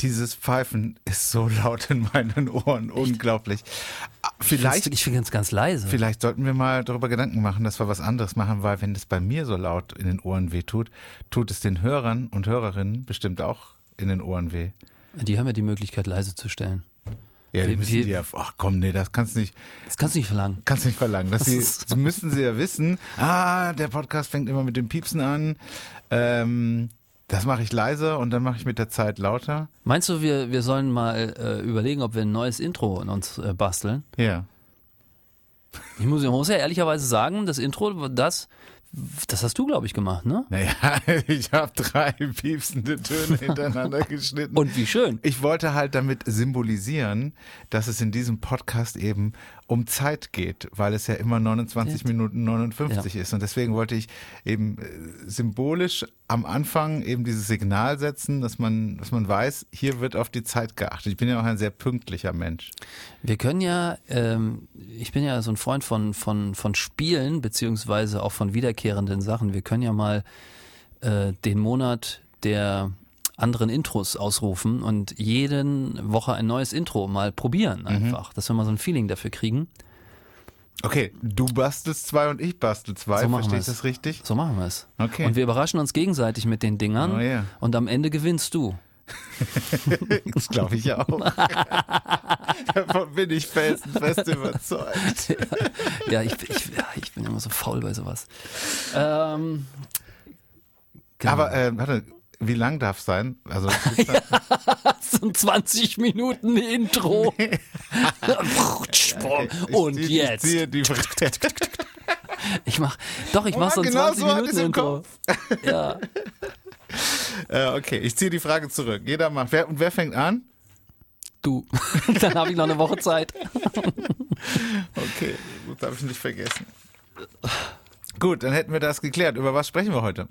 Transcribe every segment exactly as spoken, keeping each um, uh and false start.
Dieses Pfeifen ist so laut in meinen Ohren, unglaublich. Vielleicht, ich bin ganz, ganz leise. Vielleicht sollten wir mal darüber Gedanken machen, dass wir was anderes machen, weil wenn das bei mir so laut in den Ohren weh tut, tut es den Hörern und Hörerinnen bestimmt auch in den Ohren weh. Die haben ja die Möglichkeit, leise zu stellen. Ja, die müssen die ja, ach komm, nee, das kannst du nicht. Das kannst du nicht verlangen. Kannst du nicht verlangen. Das sie, das müssen sie ja wissen. Ah, der Podcast fängt immer mit dem Piepsen an. Ähm, das mache ich leiser und dann mache ich mit der Zeit lauter. Meinst du, wir, wir sollen mal äh, überlegen, ob wir ein neues Intro in uns äh, basteln? Ja. Ich muss, ich muss ja ehrlicherweise sagen, das Intro, das... Das hast du, glaube ich, gemacht, ne? Naja, ich habe drei piepsende Töne hintereinander geschnitten. Und wie schön. Ich wollte halt damit symbolisieren, dass es in diesem Podcast eben um Zeit geht, weil es ja immer neunundzwanzig Minuten neunundfünfzig ja. ist. Und deswegen wollte ich eben symbolisch am Anfang eben dieses Signal setzen, dass man, dass man weiß, hier wird auf die Zeit geachtet. Ich bin ja auch ein sehr pünktlicher Mensch. Wir können ja, ähm, ich bin ja so ein Freund von, von, von Spielen, beziehungsweise auch von wiederkehrenden Sachen. Wir können ja mal äh, den Monat der anderen Intros ausrufen und jeden Woche ein neues Intro mal probieren einfach, mhm. dass wir mal so ein Feeling dafür kriegen. Okay, du bastelst zwei und ich bastel zwei, so verstehe ich das richtig? So machen wir es. Okay. Und wir überraschen uns gegenseitig mit den Dingern oh, yeah. und am Ende gewinnst du. Das glaube ich ja auch. Davon bin ich fest, fest überzeugt. Ja, ja, ich, ich, ja, ich bin immer so faul bei sowas. Ähm, genau. Aber, äh, warte, wie lang darf es sein? Also ja, so ein zwanzig Minuten Intro. Nee. Okay, und ich, jetzt. Ich ziehe die Ich mach, doch, ich mach oh, so ein genau zwanzig Minuten so Intro. Ja. äh, okay, ich ziehe die Frage zurück. Jeder macht. Wer, und wer fängt an? Du. Dann habe ich noch eine Woche Zeit. Okay, gut, habe ich nicht vergessen. Gut, dann hätten wir das geklärt. Über was sprechen wir heute?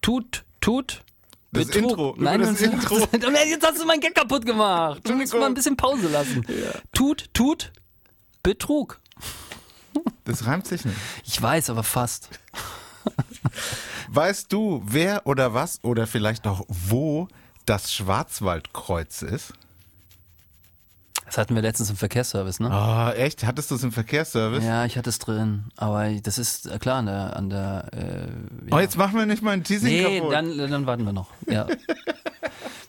Tut, tut. Das Betrug. Intro. Nein, das Intro. Jetzt hast du meinen Gag kaputt gemacht. Du musst mal ein bisschen Pause lassen. Ja. Tut, tut, Betrug. Das reimt sich nicht. Ich weiß, aber fast. Weißt du, wer oder was oder vielleicht auch wo das Schwarzwaldkreuz ist? Das hatten wir letztens im Verkehrsservice, ne? Ah, oh, echt? Hattest du es im Verkehrsservice? Ja, ich hatte es drin. Aber das ist klar an der... An der äh, ja. Oh, jetzt machen wir nicht mal ein Teasing nee, kaputt. Nee, dann, dann warten wir noch. Ja.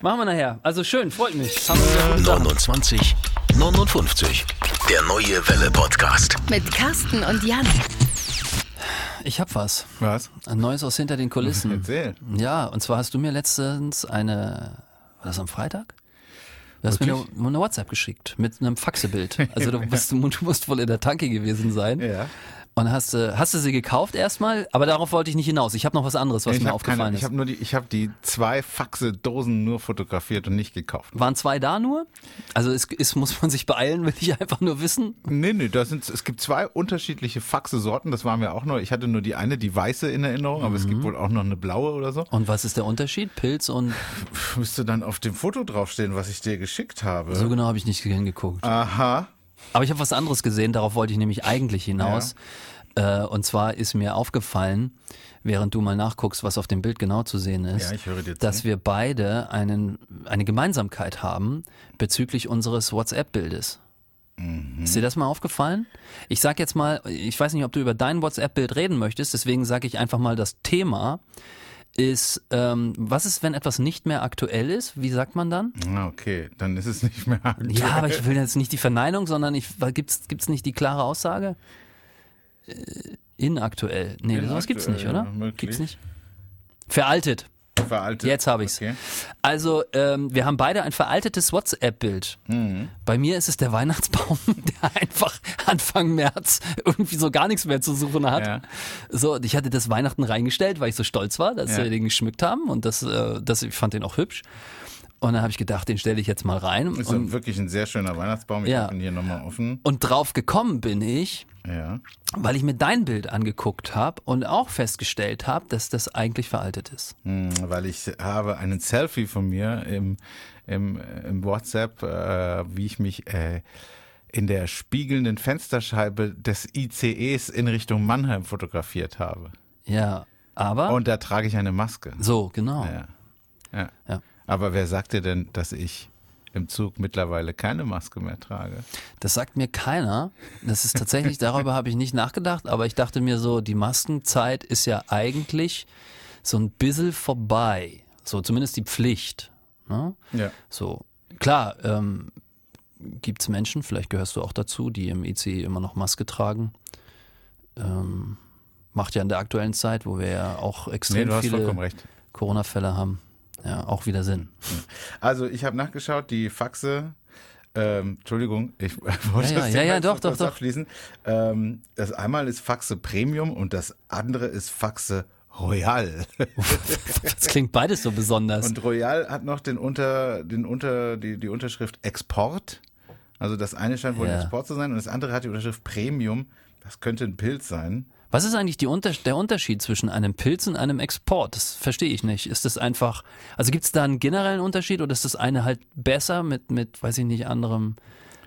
Machen wir nachher. Also schön, freut mich. neunundzwanzig neunundfünfzig, der Neue Welle Podcast. Mit Carsten und Jan. Ich hab was. Was? Ein Neues aus hinter den Kulissen. Erzähl. Ja, und zwar hast du mir letztens eine... War das am Freitag? Du hast Wirklich? mir eine WhatsApp geschickt mit einem Faxebild. Also du, bist, du musst wohl in der Tanke gewesen sein. Ja. Und hast, hast du sie gekauft erstmal? Aber darauf wollte ich nicht hinaus. Ich habe noch was anderes, was ich mir aufgefallen keine, ist. Ich habe nur die, ich habe die zwei Faxedosen nur fotografiert und nicht gekauft. Waren zwei da nur? Also es, es muss man sich beeilen, will ich einfach nur wissen. Nee, nee, da sind, es gibt zwei unterschiedliche Faxe-Sorten. Das waren wir auch nur. Ich hatte nur die eine, die weiße in Erinnerung, aber mhm. es gibt wohl auch noch eine blaue oder so. Und was ist der Unterschied? Pilz und... Müsste dann auf dem Foto draufstehen, was ich dir geschickt habe. So genau habe ich nicht hingeguckt. Aha. Aber ich habe was anderes gesehen, darauf wollte ich nämlich eigentlich hinaus. Ja. Äh, und zwar ist mir aufgefallen, während du mal nachguckst, was auf dem Bild genau zu sehen ist, ja, ich höre dir zu, dass wir beide einen, eine Gemeinsamkeit haben bezüglich unseres WhatsApp-Bildes. Mhm. Ist dir das mal aufgefallen? Ich sag jetzt mal, ich weiß nicht, ob du über dein WhatsApp-Bild reden möchtest, deswegen sage ich einfach mal, das Thema ist, ähm, was ist, wenn etwas nicht mehr aktuell ist? Wie sagt man dann? Okay, dann ist es nicht mehr aktuell. Ja, aber ich will jetzt nicht die Verneinung, sondern ich, gibt's, gibt's nicht die klare Aussage? Äh, inaktuell. Nee, inaktuell, sowas gibt's nicht, oder? Möglich. Gibt's nicht? Veraltet. Veraltet. Jetzt habe ich's. Okay. Also, ähm, wir haben beide ein veraltetes WhatsApp-Bild. Mhm. Bei mir ist es der Weihnachtsbaum, der einfach Anfang März irgendwie so gar nichts mehr zu suchen hat. Ja. So, ich hatte das Weihnachten reingestellt, weil ich so stolz war, dass ja. wir den geschmückt haben und das, äh, das, ich fand den auch hübsch. Und dann habe ich gedacht, den stelle ich jetzt mal rein. Ist und, wirklich ein sehr schöner Weihnachtsbaum. Ich ja. habe ihn hier nochmal offen. Und drauf gekommen bin ich, ja. weil ich mir dein Bild angeguckt habe und auch festgestellt habe, dass das eigentlich veraltet ist. Hm, weil ich habe einen Selfie von mir im, im, im WhatsApp, äh, wie ich mich... Äh, in der spiegelnden Fensterscheibe des I C Es in Richtung Mannheim fotografiert habe. Ja, aber... Und da trage ich eine Maske. So, genau. Ja. Ja. Ja. Aber wer sagt dir denn, dass ich im Zug mittlerweile keine Maske mehr trage? Das sagt mir keiner. Das ist tatsächlich, darüber habe ich nicht nachgedacht, aber ich dachte mir so, die Maskenzeit ist ja eigentlich so ein bisschen vorbei. So, zumindest die Pflicht. Ne? Ja. So, klar, ähm, gibt es Menschen, vielleicht gehörst du auch dazu, die im I C E immer noch Maske tragen. Ähm, macht ja in der aktuellen Zeit, wo wir ja auch extrem nee, viele Corona-Fälle haben. Ja, auch wieder Sinn. Also ich habe nachgeschaut, die Faxe, ähm, Entschuldigung, ich wollte ja, das ja, ja, ja, doch, doch, doch. abschließen. Ähm, das einmal ist Faxe Premium und das andere ist Faxe Royal. Das klingt beides so besonders. Und Royal hat noch den unter, den unter, die, die Unterschrift Export. Also das eine scheint wohl ja. Export zu sein und das andere hat die Unterschrift Premium. Das könnte ein Pilz sein. Was ist eigentlich die Unter- der Unterschied zwischen einem Pilz und einem Export? Das verstehe ich nicht. Ist das einfach, also gibt es da einen generellen Unterschied oder ist das eine halt besser mit, mit weiß ich nicht, anderen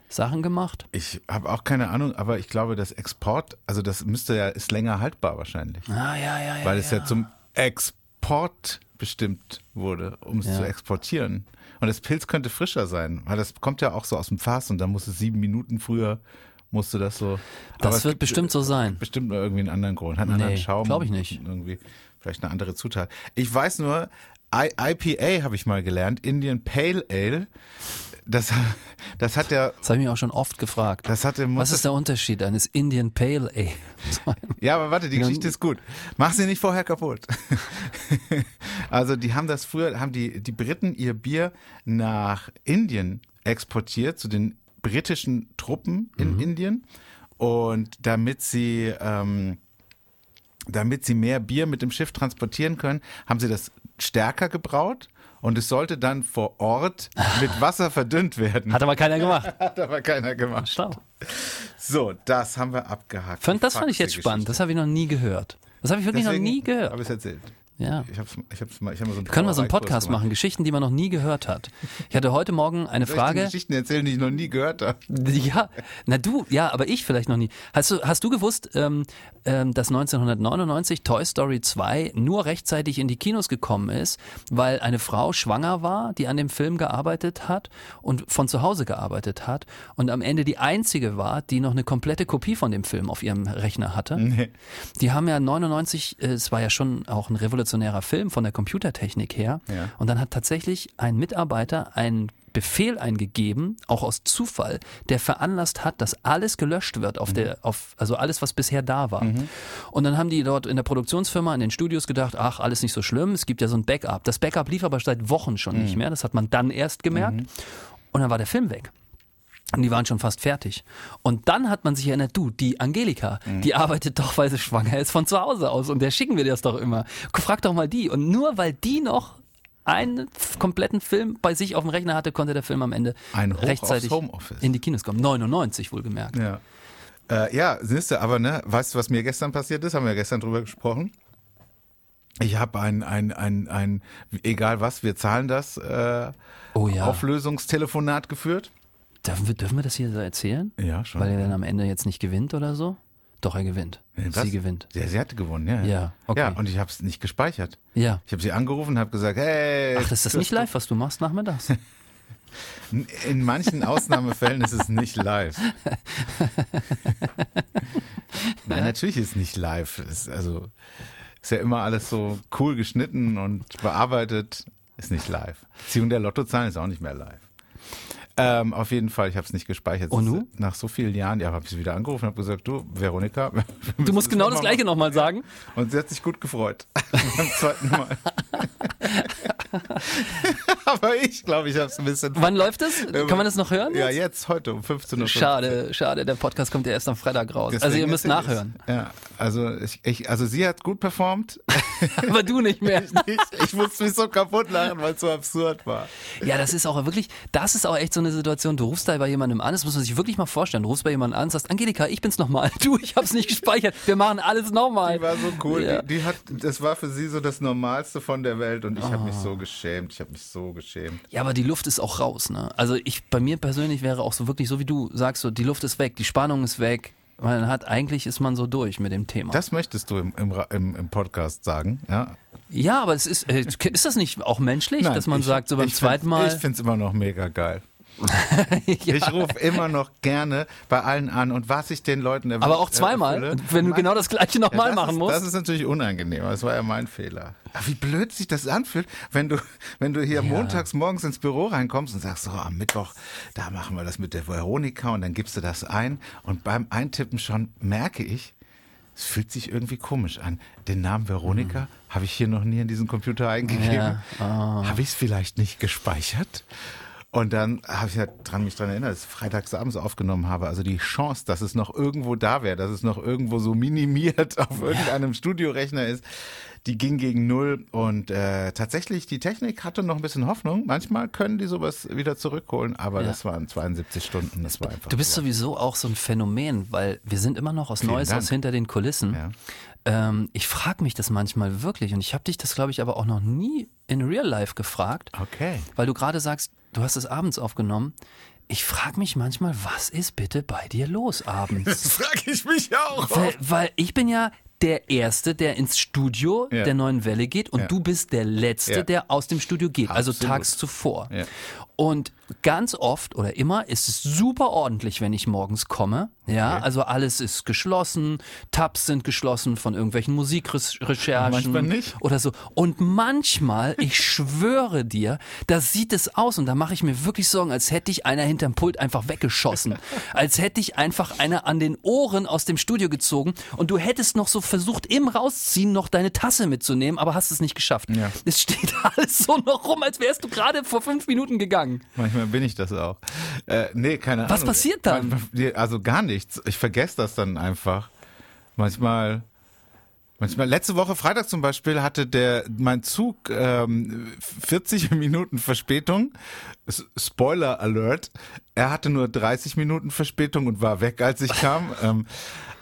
Sachen gemacht? Ich habe auch keine Ahnung, aber ich glaube, das Export, also das müsste ja, ist länger haltbar wahrscheinlich. Ah, ja, ja, ja. Weil es ja, ja zum Export bestimmt wurde, um es ja. zu exportieren. Und das Pilz könnte frischer sein, weil das kommt ja auch so aus dem Fass und dann muss es sieben Minuten früher. Musste das so. Das aber wird gibt, bestimmt so sein. Bestimmt nur irgendwie einen anderen Grund. Hat einen nee, anderen Schaum. Glaube ich nicht. Irgendwie vielleicht eine andere Zutat. Ich weiß nur, I P A habe ich mal gelernt. Indian Pale Ale. Das, das hat der. Das habe ich mich auch schon oft gefragt. Das hat der, was ist der Unterschied eines Indian Pale Ale? Ja, aber warte, die Geschichte ist gut. Mach sie nicht vorher kaputt. Also, die haben das früher, haben die, die Briten ihr Bier nach Indien exportiert, zu den britischen Truppen in mhm. Indien und damit sie ähm, damit sie mehr Bier mit dem Schiff transportieren können, haben sie das stärker gebraut und es sollte dann vor Ort mit Wasser verdünnt werden. Hat aber keiner gemacht. Hat aber keiner gemacht. Schlau. So, das haben wir abgehakt. Fand, das fand ich jetzt Geschichte. Spannend, das habe ich noch nie gehört. Das habe ich wirklich Deswegen noch nie gehört. Habe ich es erzählt. Ja. Ich hab's, ich hab's mal, ich hab mal so einen Können wir so einen Podcast machen, Geschichten, die man noch nie gehört hat. Ich hatte heute Morgen eine Soll Frage. Ich Geschichten erzählen, die ich noch nie gehört habe. Ja, na du, ja, aber ich vielleicht noch nie. Hast du, hast du gewusst, ähm, ähm, dass neunzehnhundertneunundneunzig Toy Story zwei nur rechtzeitig in die Kinos gekommen ist, weil eine Frau schwanger war, die an dem Film gearbeitet hat und von zu Hause gearbeitet hat und am Ende die einzige war, die noch eine komplette Kopie von dem Film auf ihrem Rechner hatte? Nee. Die haben ja neunundneunzig, äh, es war ja schon auch ein Revolution Film von der Computertechnik her ja. und dann hat tatsächlich ein Mitarbeiter einen Befehl eingegeben, auch aus Zufall, der veranlasst hat, dass alles gelöscht wird, auf mhm. der, auf, also alles, was bisher da war. Mhm. Und dann haben die dort in der Produktionsfirma, in den Studios gedacht, ach, alles nicht so schlimm, es gibt ja so ein Backup. Das Backup lief aber seit Wochen schon mhm. nicht mehr, das hat man dann erst gemerkt mhm. und dann war der Film weg. Und die waren schon fast fertig. Und dann hat man sich erinnert, du, die Angelika, mhm. die arbeitet doch, weil sie schwanger ist, von zu Hause aus. Und der schicken wir das doch immer. Frag doch mal die. Und nur weil die noch einen kompletten Film bei sich auf dem Rechner hatte, konnte der Film am Ende Ein Hoch rechtzeitig in die Kinos kommen. neunundneunzig wohlgemerkt. Ja, äh, ja siehst du, aber ne, weißt du, was mir gestern passiert ist? Haben wir ja gestern drüber gesprochen. Ich habe ein, ein, ein, ein, egal was, wir zahlen das, äh, oh, ja. Auflösungstelefonat geführt. Dürfen wir, dürfen wir das hier so erzählen? Ja, schon. Weil er dann am Ende jetzt nicht gewinnt oder so? Doch, er gewinnt. Was? Sie gewinnt. Ja, sie hatte gewonnen, ja. Ja, okay. Ja, und ich habe es nicht gespeichert. Ja. Ich habe sie angerufen und habe gesagt, hey. Ach, ist das nicht live, was du machst nachmittags? In manchen Ausnahmefällen ist es nicht live. Nein, natürlich ist es nicht live. Ist, also ist ja immer alles so cool geschnitten und bearbeitet. Ist nicht live. Ziehung der Lottozahlen ist auch nicht mehr live. Ähm, auf jeden Fall, ich habe es nicht gespeichert. Und du? Nach so vielen Jahren, ja, habe ich sie wieder angerufen und habe gesagt, du, Veronika. Du musst das genau das Gleiche nochmal sagen. Und sie hat sich gut gefreut. Beim zweiten Mal. Aber ich glaube, ich habe es ein bisschen... Wann läuft es? Kann man das noch hören? Jetzt? Ja, jetzt, heute um fünfzehn Uhr. Schade, schade, der Podcast kommt ja erst am Freitag raus. Deswegen also ihr müsst nachhören. Ist, ja, also, ich, ich, also sie hat gut performt. Aber du nicht mehr. Ich, nicht, ich musste mich so kaputt lachen, weil es so absurd war. Ja, das ist auch wirklich, das ist auch echt so eine Situation, du rufst da bei jemandem an, das muss man sich wirklich mal vorstellen, du rufst bei jemandem an und sagst, Angelika, ich bin's nochmal, du, ich hab's nicht gespeichert, wir machen alles nochmal. Die war so cool, ja. die, die hat, das war für sie so das Normalste von der Welt und ich oh. habe mich so geschämt, ich habe mich so geschämt. Ja, aber die Luft ist auch raus, ne? Also ich, bei mir persönlich wäre auch so wirklich, so wie du sagst, so die Luft ist weg, die Spannung ist weg, man hat, eigentlich ist man so durch mit dem Thema. Das möchtest du im, im, im Podcast sagen, ja? Ja, aber es ist, ist das nicht auch menschlich, Nein, dass man ich, sagt, so beim zweiten Mal... Ich finde es immer noch mega geil. ja. Ich rufe immer noch gerne bei allen an und was ich den Leuten erwähne. Aber auch zweimal, erfülle, wenn du genau das Gleiche nochmal ja, machen musst. Das ist natürlich unangenehm, das war ja mein Fehler. Aber wie blöd sich das anfühlt, wenn du, wenn du hier ja. montags morgens ins Büro reinkommst und sagst, so am Mittwoch, da machen wir das mit der Veronika und dann gibst du das ein und beim Eintippen schon merke ich, es fühlt sich irgendwie komisch an. Den Namen Veronika hm. habe ich hier noch nie in diesen Computer eingegeben. Ja. Oh. Habe ich es vielleicht nicht gespeichert? Und dann habe ich ja dran, mich dran erinnert, dass ich freitagsabends aufgenommen habe. Also die Chance, dass es noch irgendwo da wäre, dass es noch irgendwo so minimiert auf irgendeinem ja. Studiorechner ist, die ging gegen null. Und äh, tatsächlich, die Technik hatte noch ein bisschen Hoffnung. Manchmal können die sowas wieder zurückholen, aber ja. das waren zweiundsiebzig Stunden. Das war einfach. Du bist so. sowieso auch so ein Phänomen, weil wir sind immer noch aus Vielen Neues, Dank. aus hinter den Kulissen. Ja. Ähm, ich frage mich das manchmal wirklich. Und ich habe dich das, glaube ich, aber auch noch nie in Real Life gefragt. Okay. Weil du gerade sagst, du hast es abends aufgenommen. Ich frage mich manchmal, was ist bitte bei dir los abends? Das frage ich mich auch. Weil, weil ich bin ja der Erste, der ins Studio ja. der Neuen Welle geht und ja. du bist der Letzte, ja. der aus dem Studio geht, Absolut. also tags zuvor. Ja. Und ganz oft oder immer ist es super ordentlich, wenn ich morgens komme. Ja, okay. Also alles ist geschlossen, Tabs sind geschlossen von irgendwelchen Musikrecherchen. Manchmal nicht. Oder so. Und manchmal, ich schwöre dir, da sieht es aus und da mache ich mir wirklich Sorgen, als hätte ich einer hinterm Pult einfach weggeschossen. Als hätte ich einfach einer an den Ohren aus dem Studio gezogen und du hättest noch so versucht, im Rausziehen noch deine Tasse mitzunehmen, aber hast es nicht geschafft. Ja. Es steht alles so noch rum, als wärst du gerade vor fünf Minuten gegangen. Manchmal bin ich das auch. Äh, nee, keine Was Ahnung. Was passiert dann? Also gar nichts. Ich vergesse das dann einfach. Manchmal, manchmal. Letzte Woche Freitag zum Beispiel hatte der mein Zug ähm, vierzig Minuten Verspätung. Spoiler Alert. Er hatte nur dreißig Minuten Verspätung und war weg, als ich kam. ähm,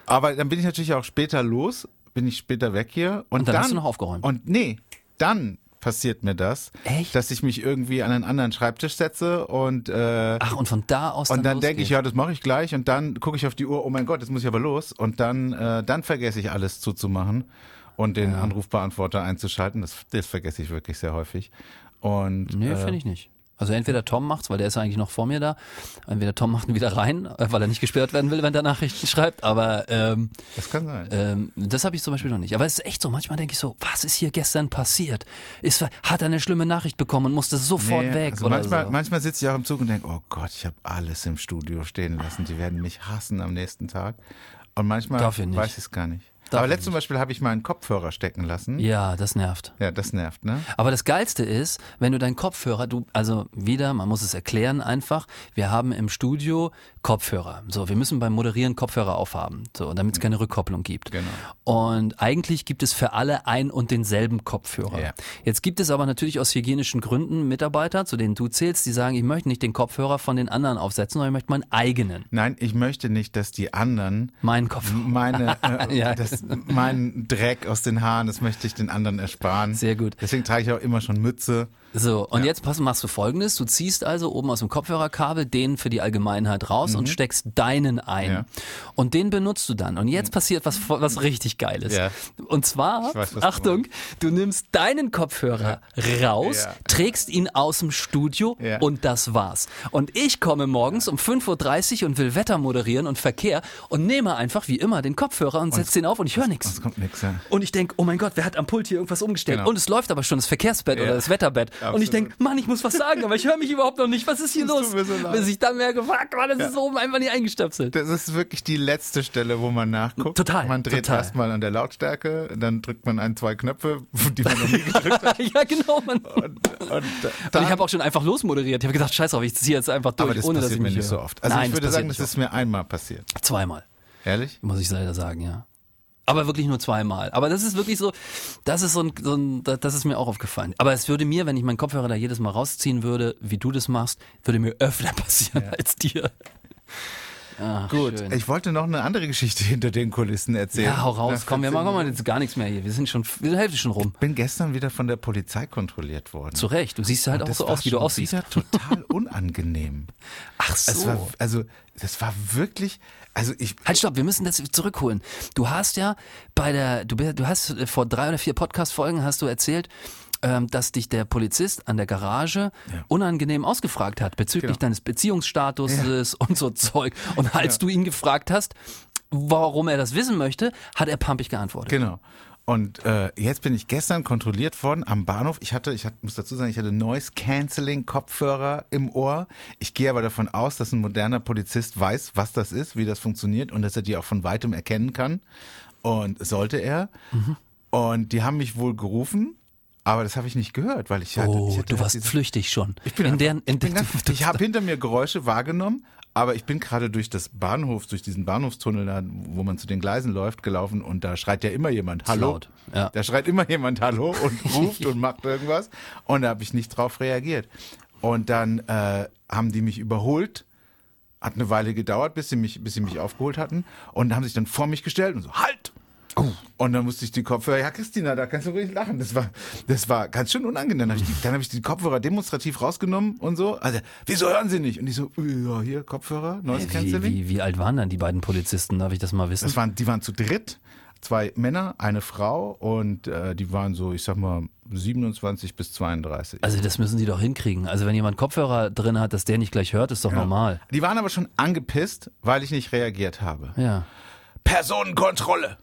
aber dann bin ich natürlich auch später los. Bin ich später weg hier. Und, und dann, dann hast du noch aufgeräumt. Und nee, dann passiert mir das, Echt? dass ich mich irgendwie an einen anderen Schreibtisch setze und äh, ach und von da aus dann und dann denke ich, ja, das mache ich gleich und dann gucke ich auf die Uhr, oh mein Gott, jetzt muss ich aber los und dann äh, dann vergesse ich alles zuzumachen und den ja. Anrufbeantworter einzuschalten, das, das vergesse ich wirklich sehr häufig und nee, äh, finde ich nicht. Also entweder Tom macht's, weil der ist ja eigentlich noch vor mir da, entweder Tom macht ihn wieder rein, weil er nicht gesperrt werden will, wenn er Nachrichten schreibt, aber ähm, das kann sein. Ähm, das habe ich zum Beispiel noch nicht. Aber es ist echt so, manchmal denke ich so, was ist hier gestern passiert? Ist, hat er eine schlimme Nachricht bekommen und musste sofort nee, weg? Also oder manchmal so. manchmal sitze ich auch im Zug und denke, oh Gott, ich habe alles im Studio stehen lassen, die werden mich hassen am nächsten Tag. Und manchmal weiß ich es gar nicht. Darf aber letztes nicht. Beispiel habe ich meinen Kopfhörer stecken lassen. Ja, das nervt. Ja, das nervt, ne? Aber das Geilste ist, wenn du deinen Kopfhörer, du, also wieder, man muss es erklären einfach, wir haben im Studio Kopfhörer. So, wir müssen beim Moderieren Kopfhörer aufhaben, so, damit es keine Rückkopplung gibt. Genau. Und eigentlich gibt es für alle ein und denselben Kopfhörer. Ja. Jetzt gibt es aber natürlich aus hygienischen Gründen Mitarbeiter, zu denen du zählst, die sagen, ich möchte nicht den Kopfhörer von den anderen aufsetzen, sondern ich möchte meinen eigenen. Nein, ich möchte nicht, dass die anderen meinen Kopfhörer, meine, äh, ja. das meinen Dreck aus den Haaren, das möchte ich den anderen ersparen. Sehr gut. Deswegen trage ich auch immer schon Mütze. So, und ja. jetzt machst du Folgendes, du ziehst also oben aus dem Kopfhörerkabel den für die Allgemeinheit raus mhm. und steckst deinen ein. Ja. Und den benutzt du dann. Und jetzt passiert was, was richtig Geiles. Ja. Und zwar, weiß, Achtung, du, du nimmst deinen Kopfhörer ja. raus, ja. trägst ihn aus dem Studio ja. und das war's. Und ich komme morgens ja. um fünf Uhr dreißig und will Wetter moderieren und Verkehr und nehme einfach wie immer den Kopfhörer und setze den auf und ich höre nichts. Es kommt nichts, ja. Und ich denke, oh mein Gott, wer hat am Pult hier irgendwas umgestellt? Genau. Und es läuft aber schon das Verkehrsbett ja. oder das Wetterbett. Absolut. Und ich denke, Mann, ich muss was sagen, aber ich höre mich überhaupt noch nicht. Was ist hier das los? So bis ich dann merke, fuck, Mann, das ja. ist oben einfach nicht eingestöpselt. Das ist wirklich die letzte Stelle, wo man nachguckt. Total. Man dreht erstmal an der Lautstärke, dann drückt man ein, zwei Knöpfe, die man noch nie gedrückt hat. ja, genau. Man. Und, und, und ich habe auch schon einfach losmoderiert. Ich habe gedacht, scheiß drauf, ich ziehe jetzt einfach durch, aber das ohne dass ich mir mich nicht höre. So oft. Also Nein, ich würde das sagen, das ist mir einmal passiert. Zweimal. Ehrlich? Muss ich leider sagen, ja. Aber wirklich nur zweimal. Aber das ist wirklich so, das ist so ein, so ein, das ist mir auch aufgefallen. Aber es würde mir, wenn ich meinen Kopfhörer da jedes Mal rausziehen würde, wie du das machst, würde mir öfter passieren ja. als dir. Ach, gut, schön. Ich wollte noch eine andere Geschichte hinter den Kulissen erzählen. Ja, hau raus, komm, wir machen jetzt gar nichts mehr hier. Wir sind schon, wir helfen schon rum. Ich bin gestern wieder von der Polizei kontrolliert worden. Zu Recht, du siehst halt und auch so aus, wie du aussiehst. Das war total unangenehm. Ach so. Es war, also, das war wirklich, also ich... Halt, stopp, wir müssen das zurückholen. Du hast ja bei der, du, du hast vor drei oder vier Podcast-Folgen hast du erzählt, dass dich der Polizist an der Garage ja. unangenehm ausgefragt hat bezüglich genau. deines Beziehungsstatuses ja. und so Zeug. Und als ja. du ihn gefragt hast, warum er das wissen möchte, hat er pampig geantwortet. Genau. Und äh, jetzt bin ich gestern kontrolliert worden am Bahnhof. Ich hatte, ich hatte, muss dazu sagen, ich hatte Noise-Canceling-Kopfhörer im Ohr. Ich gehe aber davon aus, dass ein moderner Polizist weiß, was das ist, wie das funktioniert und dass er die auch von Weitem erkennen kann. Und sollte er. Mhm. Und die haben mich wohl gerufen. Aber das habe ich nicht gehört, weil ich hatte... Oh, ich hatte, du warst diese, flüchtig schon. Ich, bin in deren, in ich, bin ganz, ich habe hinter mir Geräusche wahrgenommen, aber ich bin gerade durch das Bahnhof, durch diesen Bahnhofstunnel, da, wo man zu den Gleisen läuft, gelaufen und da schreit ja immer jemand Hallo. Ja. Da schreit immer jemand Hallo und ruft und macht irgendwas und da habe ich nicht drauf reagiert. Und dann äh, haben die mich überholt, hat eine Weile gedauert, bis sie mich, bis sie mich aufgeholt hatten und haben sich dann vor mich gestellt und so, halt! Oh. Und dann musste ich die Kopfhörer, ja Christina, da kannst du ruhig lachen, das war, das war ganz schön unangenehm. Dann habe ich, hab ich die Kopfhörer demonstrativ rausgenommen und so, also wieso hören sie nicht? Und ich so, ja hier Kopfhörer, neues hey, Canceling. Wie, wie, wie alt waren dann die beiden Polizisten, darf ich das mal wissen? Das waren, die waren zu dritt, zwei Männer, eine Frau und äh, die waren so, ich sag mal, siebenundzwanzig bis zweiunddreißig. Also das müssen sie doch hinkriegen, also wenn jemand Kopfhörer drin hat, dass der nicht gleich hört, ist doch ja. normal. Die waren aber schon angepisst, weil ich nicht reagiert habe. Ja. Personenkontrolle!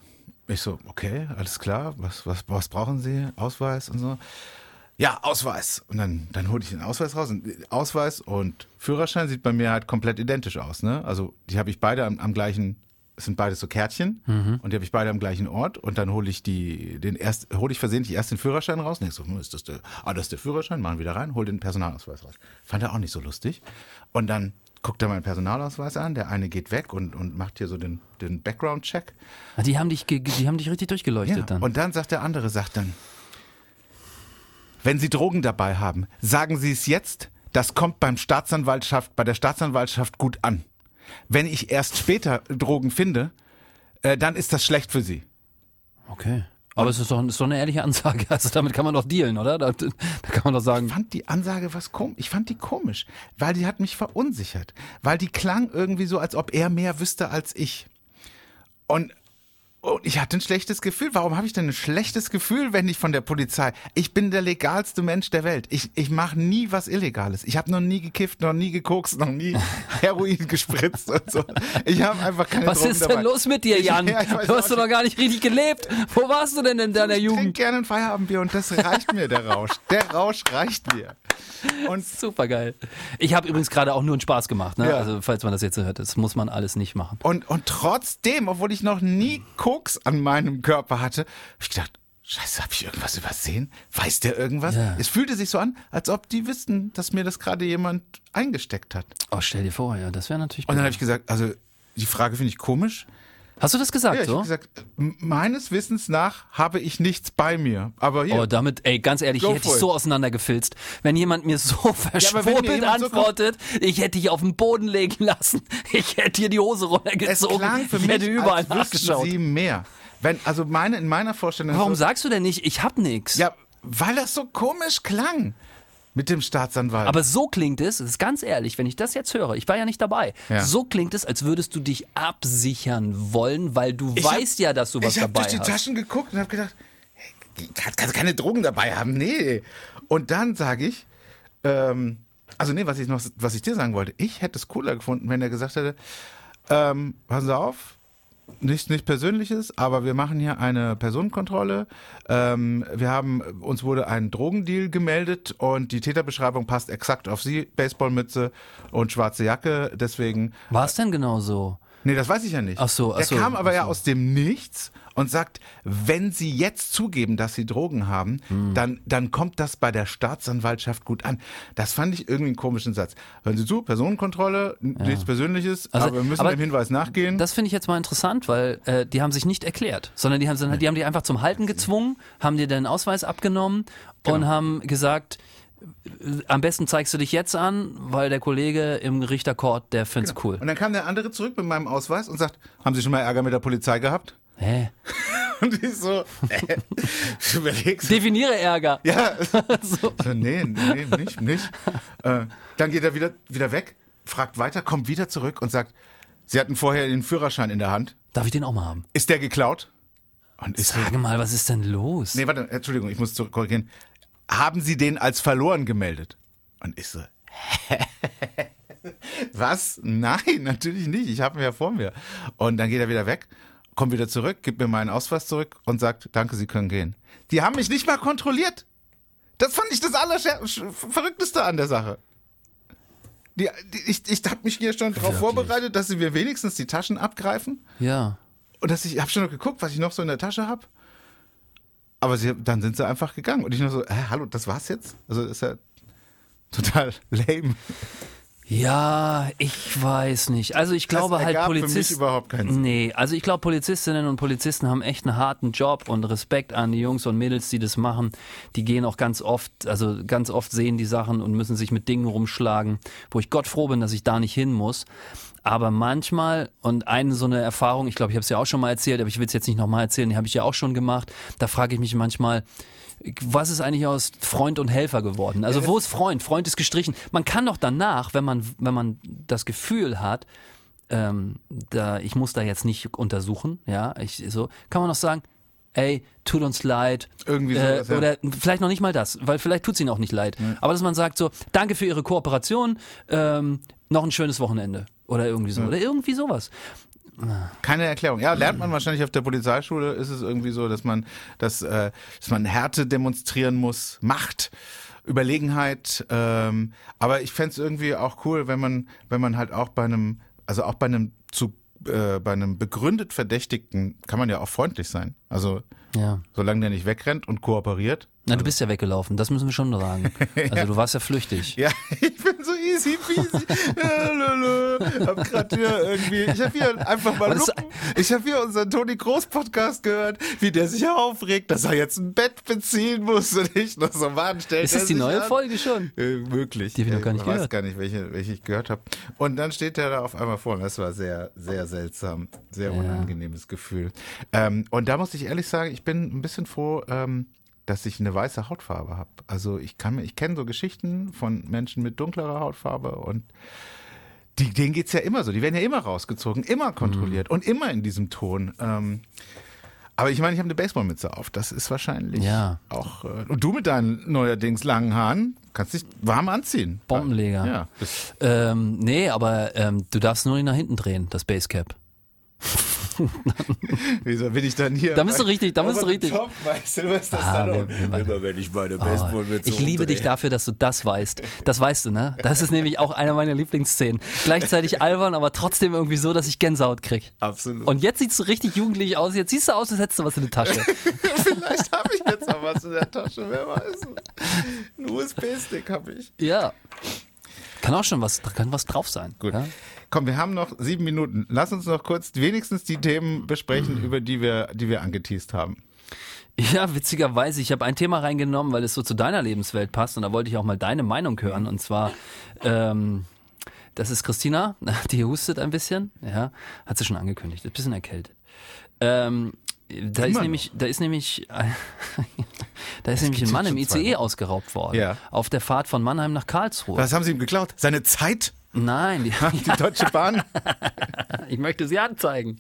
Ich so, okay, alles klar, was, was, was brauchen Sie? Ausweis und so. Ja, Ausweis. Und dann, dann hole ich den Ausweis raus. Und Ausweis und Führerschein sieht bei mir halt komplett identisch aus, ne? Also die habe ich beide am, am gleichen, es sind beides so Kärtchen mhm. und die habe ich beide am gleichen Ort. Und dann hole ich die, den erst, hole ich versehentlich erst den Führerschein raus. Und ich so, ist das der, ah, das ist der Führerschein, machen wir wieder rein, hol den Personalausweis raus. Fand er auch nicht so lustig. Und dann guckt er meinen Personalausweis an, der eine geht weg und, und macht hier so den, den Background-Check. Die haben dich, die haben dich richtig durchgeleuchtet ja, dann. Und dann sagt der andere, sagt dann, wenn Sie Drogen dabei haben, sagen Sie es jetzt, das kommt beim Staatsanwaltschaft, bei der Staatsanwaltschaft gut an. Wenn ich erst später Drogen finde, äh, dann ist das schlecht für Sie. Okay. Aber es ist doch, ist doch eine ehrliche Ansage. Also damit kann man doch dealen, oder? Da, da kann man doch sagen. Ich fand die Ansage was komisch. Ich fand die komisch, weil die hat mich verunsichert. Weil die klang irgendwie so, als ob er mehr wüsste als ich. Und, und ich hatte ein schlechtes Gefühl. Warum habe ich denn ein schlechtes Gefühl, wenn ich von der Polizei? Ich bin der legalste Mensch der Welt. Ich, ich mache nie was Illegales. Ich habe noch nie gekifft, noch nie gekokst, noch nie Heroin gespritzt und so. Ich habe einfach keine Was Drogen ist denn dabei. Los mit dir, Jan? Ich, ja, ich du hast doch noch gar nicht richtig gelebt. Wo warst du denn in deiner ich Jugend? Ich trinke gerne ein Feierabendbier und das reicht mir, der Rausch. Der Rausch reicht mir. Und super geil. Ich habe übrigens gerade auch nur einen Spaß gemacht. Ne? Ja. Also falls man das jetzt hört, das muss man alles nicht machen. Und, und trotzdem, obwohl ich noch nie Koks an meinem Körper hatte, habe ich gedacht, scheiße, habe ich irgendwas übersehen? Weiß der irgendwas? Ja. Es fühlte sich so an, als ob die wissen, dass mir das gerade jemand eingesteckt hat. Oh, stell dir vor, ja, das wäre natürlich... Und dann habe ich gesagt, also die Frage finde ich komisch. Hast du das gesagt? Ja, ich so? Hab gesagt, meines Wissens nach habe ich nichts bei mir. Aber hier. Oh, damit, ey, ganz ehrlich, ich hätte dich so auseinandergefilzt. Wenn jemand mir so verschwurbelt ja, antwortet, so ich hätte dich auf den Boden legen lassen, ich hätte hier die Hose runtergezogen, ich hätte überall nachgeschaut. Sie mehr. Wenn, also meine, in meiner Vorstellung. Warum so, sagst du denn nicht, ich hab nichts? Ja, weil das so komisch klang. Mit dem Staatsanwalt. Aber so klingt es, das ist ganz ehrlich, wenn ich das jetzt höre, ich war ja nicht dabei, ja. so klingt es, als würdest du dich absichern wollen, weil du ich weißt hab, ja, dass du was dabei hast. Ich habe durch die Taschen geguckt und habe gedacht, hey, kannst du keine Drogen dabei haben, nee. Und dann sage ich, ähm, also nee, was ich noch, was ich dir sagen wollte, ich hätte es cooler gefunden, wenn er gesagt hätte, ähm, passen Sie auf. Nichts nicht Persönliches, aber wir machen hier eine Personenkontrolle. Ähm, wir haben, uns wurde ein Drogendeal gemeldet und die Täterbeschreibung passt exakt auf Sie. Baseballmütze und schwarze Jacke, deswegen... War es denn genau so? Nee, das weiß ich ja nicht. Ach so, ach so. Der kam aber ja aus dem Nichts und sagt, wenn Sie jetzt zugeben, dass Sie Drogen haben, hm. dann, dann kommt das bei der Staatsanwaltschaft gut an. Das fand ich irgendwie einen komischen Satz. Hören Sie zu, Personenkontrolle, ja. nichts Persönliches, also, aber wir müssen aber dem Hinweis nachgehen. Das finde ich jetzt mal interessant, weil äh, die haben sich nicht erklärt, sondern die haben, die haben dich einfach zum Halten gezwungen, haben dir deinen Ausweis abgenommen genau. und haben gesagt... am besten zeigst du dich jetzt an, weil der Kollege im Richtercourt, der find's genau. cool. Und dann kam der andere zurück mit meinem Ausweis und sagt, haben Sie schon mal Ärger mit der Polizei gehabt? Hä? Und ich so, äh, überlegst. Definiere Ärger. Ja. so. so, nee, nee, nicht, nicht. Äh, dann geht er wieder, wieder weg, fragt weiter, kommt wieder zurück und sagt, Sie hatten vorher den Führerschein in der Hand. Darf ich den auch mal haben? Ist der geklaut? Und ich Sag so, mal, was ist denn los? Nee, warte, Entschuldigung, ich muss zurückkorrigieren. Haben Sie den als verloren gemeldet? Und ich so, was? Nein, natürlich nicht. Ich habe ihn ja vor mir. Und dann geht er wieder weg, kommt wieder zurück, gibt mir meinen Ausweis zurück und sagt, danke, Sie können gehen. Die haben mich nicht mal kontrolliert. Das fand ich das Allerverrückteste an der Sache. Die, die, ich ich habe mich hier schon darauf vorbereitet, dass sie mir wenigstens die Taschen abgreifen. Ja. Und dass ich, ich habe schon noch geguckt, was ich noch so in der Tasche habe. Aber sie, dann sind sie einfach gegangen. Und ich nur so, hä, hallo, das war's jetzt? Also das ist ja total lame. Ja, ich weiß nicht. Also ich glaube das halt Polizisten. Nee, also ich glaube Polizistinnen und Polizisten haben echt einen harten Job und Respekt an die Jungs und Mädels, die das machen. Die gehen auch ganz oft, also ganz oft sehen die Sachen und müssen sich mit Dingen rumschlagen, wo ich Gott froh bin, dass ich da nicht hin muss. Aber manchmal, und eine so eine Erfahrung, ich glaube, ich habe es ja auch schon mal erzählt, aber ich will es jetzt nicht nochmal erzählen, die habe ich ja auch schon gemacht, da frage ich mich manchmal, was ist eigentlich aus Freund und Helfer geworden? Also wo ist Freund? Freund ist gestrichen. Man kann doch danach, wenn man, wenn man das Gefühl hat, ähm, da, ich muss da jetzt nicht untersuchen, ja, ich, so, kann man doch sagen, ey, tut uns leid. Irgendwie äh, sowas, ja. Oder vielleicht noch nicht mal das, weil vielleicht tut es ihnen auch nicht leid. Mhm. Aber dass man sagt so, danke für Ihre Kooperation, ähm, noch ein schönes Wochenende. Oder irgendwie so. Mhm. Oder irgendwie sowas. Keine Erklärung. Ja, lernt man wahrscheinlich auf der Polizeischule, ist es irgendwie so, dass man, dass, äh, dass man Härte demonstrieren muss, Macht, Überlegenheit. Ähm, aber ich fänd's irgendwie auch cool, wenn man, wenn man halt auch bei einem, also auch bei einem zu Äh, bei einem begründet Verdächtigten kann man ja auch freundlich sein. Also ja. Solange der nicht wegrennt und kooperiert. Na, du bist ja weggelaufen, das müssen wir schon sagen. Also ja. Du warst ja flüchtig. Ja, ich bin so easy peasy. ja, lolo. Hab grad hier irgendwie, ich hab hier einfach mal Lupen. Ich hab hier unseren Toni Groß Podcast gehört, wie der sich aufregt, dass er jetzt ein Bett beziehen muss und ich noch so warnstellen. Ist das die neue an. Folge schon? Äh, möglich. Die hab ich noch gar nicht ich gehört. Ich weiß gar nicht, welche, welche ich gehört habe. Und dann steht der da auf einmal vor. Das war sehr, sehr seltsam. Sehr ja. unangenehmes Gefühl. Ähm, und da muss ich ehrlich sagen, ich bin ein bisschen froh, ähm, dass ich eine weiße Hautfarbe habe. Also ich kann, ich kenne so Geschichten von Menschen mit dunklerer Hautfarbe und die, denen geht's ja immer so. Die werden ja immer rausgezogen, immer kontrolliert mhm. und immer in diesem Ton. Ähm, aber ich meine, ich habe eine Baseballmütze auf. Das ist wahrscheinlich ja. auch. Äh, und du mit deinen neuerdings langen Haaren kannst dich warm anziehen. Bombenleger. Ja. Ähm, nee, aber ähm, du darfst nur nicht nach hinten drehen, das Basecap. Wieso bin ich dann hier? Da bist du richtig, da bist du richtig. Top, Silvester ah, Stallone. Immer wenn ich meine Baseballmütze oh, Ich liebe umdrehe. dich dafür, dass du das weißt. Das weißt du, ne? Das ist nämlich auch einer meiner Lieblingsszenen. Gleichzeitig albern, aber trotzdem irgendwie so, dass ich Gänsehaut kriege. Absolut. Und jetzt siehst du richtig jugendlich aus. Jetzt siehst du aus, als hättest du was in der Tasche. Vielleicht habe ich jetzt noch was in der Tasche, wer weiß. Ein U S B-Stick habe ich. Ja. Kann auch schon was, kann was drauf sein. Gut. Ja? Komm, wir haben noch sieben Minuten. Lass uns noch kurz wenigstens die Themen besprechen, mhm. über die wir, die wir angeteast haben. Ja, witzigerweise. Ich habe ein Thema reingenommen, weil es so zu deiner Lebenswelt passt und da wollte ich auch mal deine Meinung hören. Und zwar, ähm, das ist Christina, die hustet ein bisschen. Ja, hat sie schon angekündigt, ist ein bisschen erkältet. Ähm, da, ist nämlich, da ist nämlich, da ist nämlich, da ist nämlich ein Mann im I C E ausgeraubt worden. Ja. Auf der Fahrt von Mannheim nach Karlsruhe. Was haben sie ihm geklaut? Seine Zeit? Nein, die, die Deutsche Bahn. Ich möchte sie anzeigen.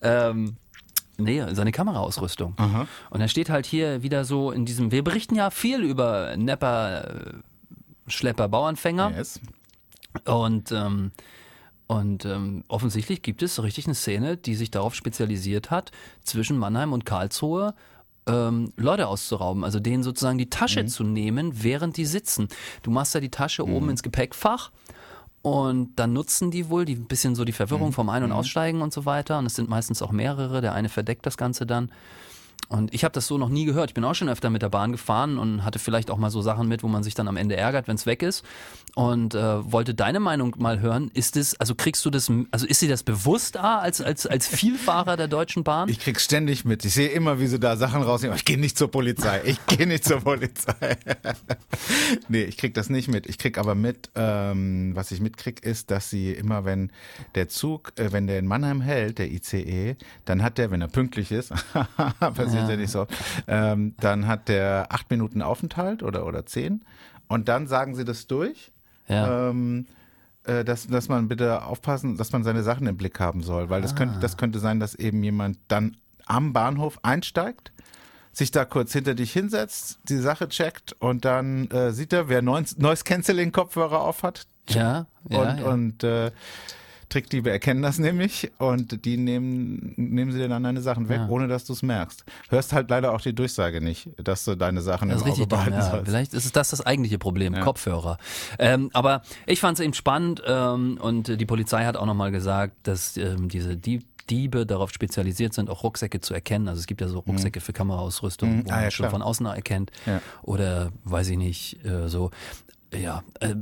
Ähm, nee, seine Kameraausrüstung. Aha. Und er steht halt hier wieder so in diesem. Wir berichten ja viel über Nepper, Schlepper, Bauernfänger. Yes. Und ähm, und ähm, offensichtlich gibt es richtig eine Szene, die sich darauf spezialisiert hat, zwischen Mannheim und Karlsruhe. Leute auszurauben, also denen sozusagen die Tasche mhm. zu nehmen, während die sitzen. Du machst ja die Tasche mhm. oben ins Gepäckfach und dann nutzen die wohl die ein bisschen so die Verwirrung mhm. vom Ein- und Aussteigen und so weiter und es sind meistens auch mehrere, der eine verdeckt das Ganze dann Und ich habe das so noch nie gehört. Ich bin auch schon öfter mit der Bahn gefahren und hatte vielleicht auch mal so Sachen mit, wo man sich dann am Ende ärgert, wenn es weg ist. Und äh, wollte deine Meinung mal hören. Ist das, also kriegst du das, also ist dir das bewusst da als, als, als Vielfahrer der Deutschen Bahn? Ich krieg's ständig mit. Ich sehe immer, wie sie da Sachen rausnehmen. Ich gehe nicht zur Polizei. Ich gehe nicht zur Polizei. Nee, ich krieg das nicht mit. Ich krieg aber mit, ähm, was ich mitkrieg, ist, dass sie immer, wenn der Zug, äh, wenn der in Mannheim hält, der I C E, dann hat der, wenn er pünktlich ist, passiert ja nicht so. Ähm, dann hat der acht Minuten Aufenthalt oder, oder zehn. Und dann sagen sie das durch, ja. ähm, äh, dass, dass man bitte aufpassen, dass man seine Sachen im Blick haben soll. Weil ah. das könnte, das könnte sein, dass eben jemand dann am Bahnhof einsteigt, sich da kurz hinter dich hinsetzt, die Sache checkt und dann äh, sieht er, wer Noise-Canceling-Kopfhörer auf hat. Ja, ja. Und, ja. und äh, Trickdiebe erkennen das nämlich und die nehmen, nehmen sie dir dann deine Sachen weg, ja. ohne dass du es merkst. Hörst halt leider auch die Durchsage nicht, dass du deine Sachen das im Auge behalten sollst. Ja. Vielleicht ist das das eigentliche Problem, ja. Kopfhörer. Ähm, aber ich fand es eben spannend ähm, und die Polizei hat auch nochmal gesagt, dass ähm, diese die Diebe darauf spezialisiert sind, auch Rucksäcke zu erkennen. Also es gibt ja so Rucksäcke mhm. für Kameraausrüstung, mhm. ah, wo ja, man schon von außen erkennt. Ja. Oder weiß ich nicht, äh, so. Ja, äh,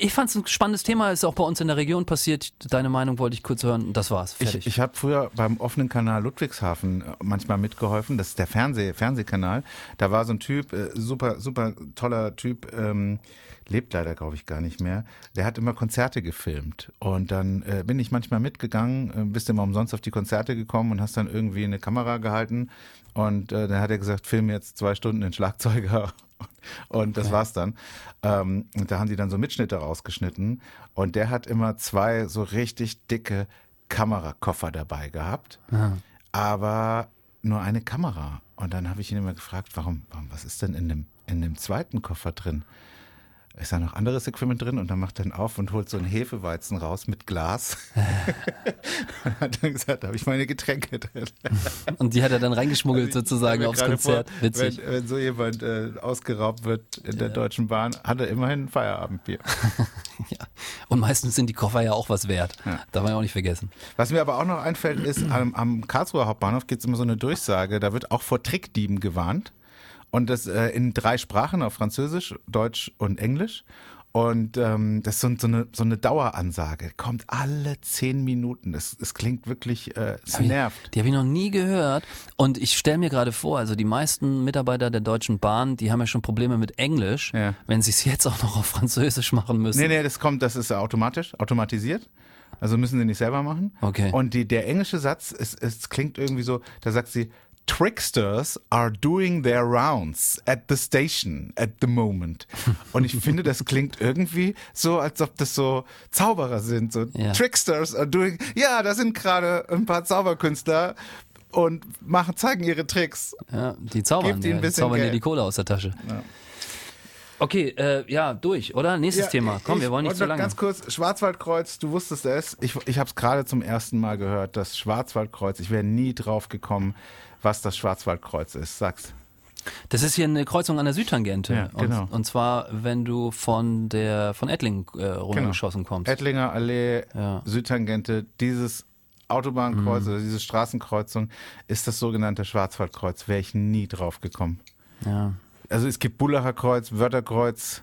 ich fand es ein spannendes Thema, ist auch bei uns in der Region passiert. Deine Meinung wollte ich kurz hören, das war's, fertig. Ich, ich habe früher beim offenen Kanal Ludwigshafen manchmal mitgeholfen, das ist der Fernseh, Fernsehkanal. Da war so ein Typ, äh, super, super toller Typ, ähm, lebt leider, glaube ich, gar nicht mehr. Der hat immer Konzerte gefilmt und dann äh, bin ich manchmal mitgegangen, äh, bist immer umsonst auf die Konzerte gekommen und hast dann irgendwie eine Kamera gehalten und äh, dann hat er gesagt, film jetzt zwei Stunden den Schlagzeuger. Und das okay. war's dann. Ähm, und da haben die dann so Mitschnitte rausgeschnitten. Und der hat immer zwei so richtig dicke Kamerakoffer dabei gehabt. Aha. Aber nur eine Kamera. Und dann habe ich ihn immer gefragt, warum, warum, was ist denn in dem, in dem zweiten Koffer drin? Ist da noch anderes Equipment drin? Und dann macht er ihn auf und holt so einen Hefeweizen raus mit Glas. Und hat dann gesagt, da habe ich meine Getränke drin. Und die hat er dann reingeschmuggelt also sozusagen aufs Konzert. Vor, witzig. Wenn, wenn so jemand äh, ausgeraubt wird in der ja. Deutschen Bahn, hat er immerhin ein Feierabendbier. Ja. Und meistens sind die Koffer ja auch was wert. Ja. Darf man ja auch nicht vergessen. Was mir aber auch noch einfällt ist, am, am Karlsruher Hauptbahnhof gibt es immer so eine Durchsage, da wird auch vor Trickdieben gewarnt. Und das äh, in drei Sprachen, auf Französisch, Deutsch und Englisch. Und ähm, das ist so, so, eine, so eine Daueransage. Kommt alle zehn Minuten. Es, es klingt wirklich, äh, es nervt. Die, die habe ich noch nie gehört. Und ich stelle mir gerade vor, also die meisten Mitarbeiter der Deutschen Bahn, die haben ja schon Probleme mit Englisch, ja. wenn sie es jetzt auch noch auf Französisch machen müssen. Nee, nee, das kommt, das ist automatisch, automatisiert. Also müssen sie nicht selber machen. Okay. Und die, der englische Satz, es, es klingt irgendwie so, da sagt sie, Tricksters are doing their rounds at the station at the moment. Und ich finde, das klingt irgendwie so, als ob das so Zauberer sind. So ja. Tricksters are doing, ja, da sind gerade ein paar Zauberkünstler und machen, zeigen ihre Tricks. Ja, die zaubern, ja, die zaubern dir die Kohle aus der Tasche. Ja. Okay, äh, ja, durch, oder? Nächstes ja, Thema. Komm, wir wollen nicht zu lange. Ganz kurz, Schwarzwaldkreuz, du wusstest es. Ich, ich habe es gerade zum ersten Mal gehört, das Schwarzwaldkreuz. Ich wäre nie drauf gekommen, was das Schwarzwaldkreuz ist. Sag's. Das ist hier eine Kreuzung an der Südtangente. Ja, genau. und, und zwar, wenn du von der von Ettling äh, runtergeschossen kommst. Genau. Ettlinger Allee, ja. Südtangente, dieses Autobahnkreuz, mhm. oder diese Straßenkreuzung ist das sogenannte Schwarzwaldkreuz. Wäre ich nie drauf gekommen. Ja. Also es gibt Bullacher Kreuz, Wörtherkreuz,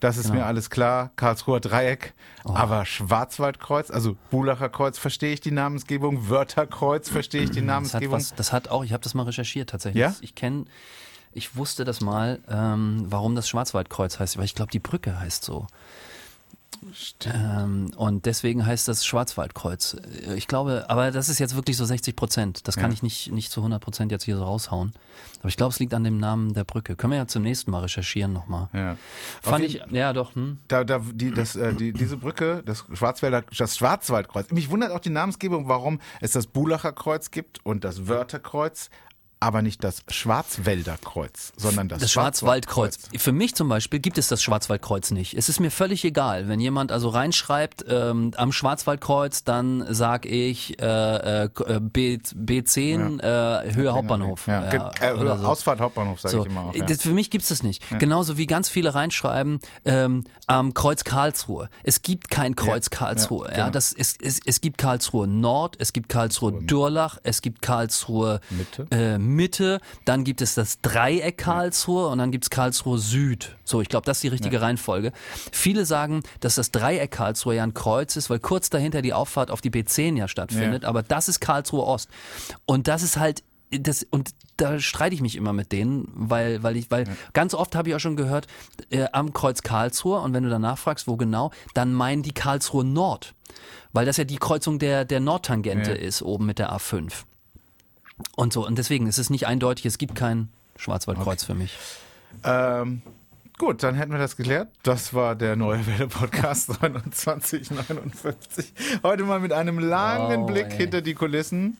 das ist genau. mir alles klar, Karlsruher Dreieck, oh. aber Schwarzwaldkreuz, also Bullacher Kreuz verstehe ich die Namensgebung, Wörtherkreuz verstehe ich die Namensgebung. Das hat, was, das hat auch, ich habe das mal recherchiert tatsächlich, ja? ich kenne, ich wusste das mal, ähm, warum das Schwarzwaldkreuz heißt, weil ich glaube die Brücke heißt so. Ähm, und deswegen heißt das Schwarzwaldkreuz. Ich glaube, aber das ist jetzt wirklich so sechzig Prozent. Das kann ja. ich nicht, nicht zu hundert Prozent jetzt hier so raushauen. Aber ich glaube, es liegt an dem Namen der Brücke. Können wir ja zum nächsten Mal recherchieren nochmal. Ja. Fand ich, ja doch. Hm. Da, da, die, das, äh, die, diese Brücke, das, Schwarzwälder, das Schwarzwaldkreuz. Mich wundert auch die Namensgebung, warum es das Bullacher Kreuz gibt und das Wörtherkreuz. Aber nicht das Schwarzwälder Kreuz, sondern das, das Schwarzwaldkreuz. Schwarzwaldkreuz. Für mich zum Beispiel gibt es das Schwarzwaldkreuz nicht. Es ist mir völlig egal, wenn jemand also reinschreibt ähm, am Schwarzwaldkreuz, dann sag ich äh, äh, B, B zehn ja. äh, Höhe Hauptbahnhof. Ja. Ja. Äh, oder so. Ausfahrt Hauptbahnhof sage so. Ich immer auch. Ja. Das, für mich gibt es das nicht. Ja. Genauso wie ganz viele reinschreiben ähm, am Kreuz Karlsruhe. Es gibt kein Kreuz ja. Karlsruhe. Ja. Genau. Ja, das ist, es, es gibt Karlsruhe Nord, es gibt Karlsruhe Durlach, es gibt Karlsruhe Mitte. Äh, Mitte, dann gibt es das Dreieck Karlsruhe und dann gibt es Karlsruhe Süd. So, ich glaube, das ist die richtige ja. Reihenfolge. Viele sagen, dass das Dreieck Karlsruhe ja ein Kreuz ist, weil kurz dahinter die Auffahrt auf die B zehn ja stattfindet, ja. aber das ist Karlsruhe Ost. Und das ist halt, das, und da streite ich mich immer mit denen, weil, weil ich, weil ja. ganz oft habe ich auch schon gehört, äh, am Kreuz Karlsruhe, und wenn du danach fragst, wo genau, dann meinen die Karlsruhe Nord, weil das ja die Kreuzung der, der Nordtangente ja. ist, oben mit der A fünf. Und so, und deswegen ist es nicht eindeutig, es gibt kein Schwarzwaldkreuz okay. für mich. Ähm, gut, dann hätten wir das geklärt. Das war der Neue Welle-Podcast neunundzwanzig neunundfünfzig. Heute mal mit einem langen oh, Blick ey. hinter die Kulissen.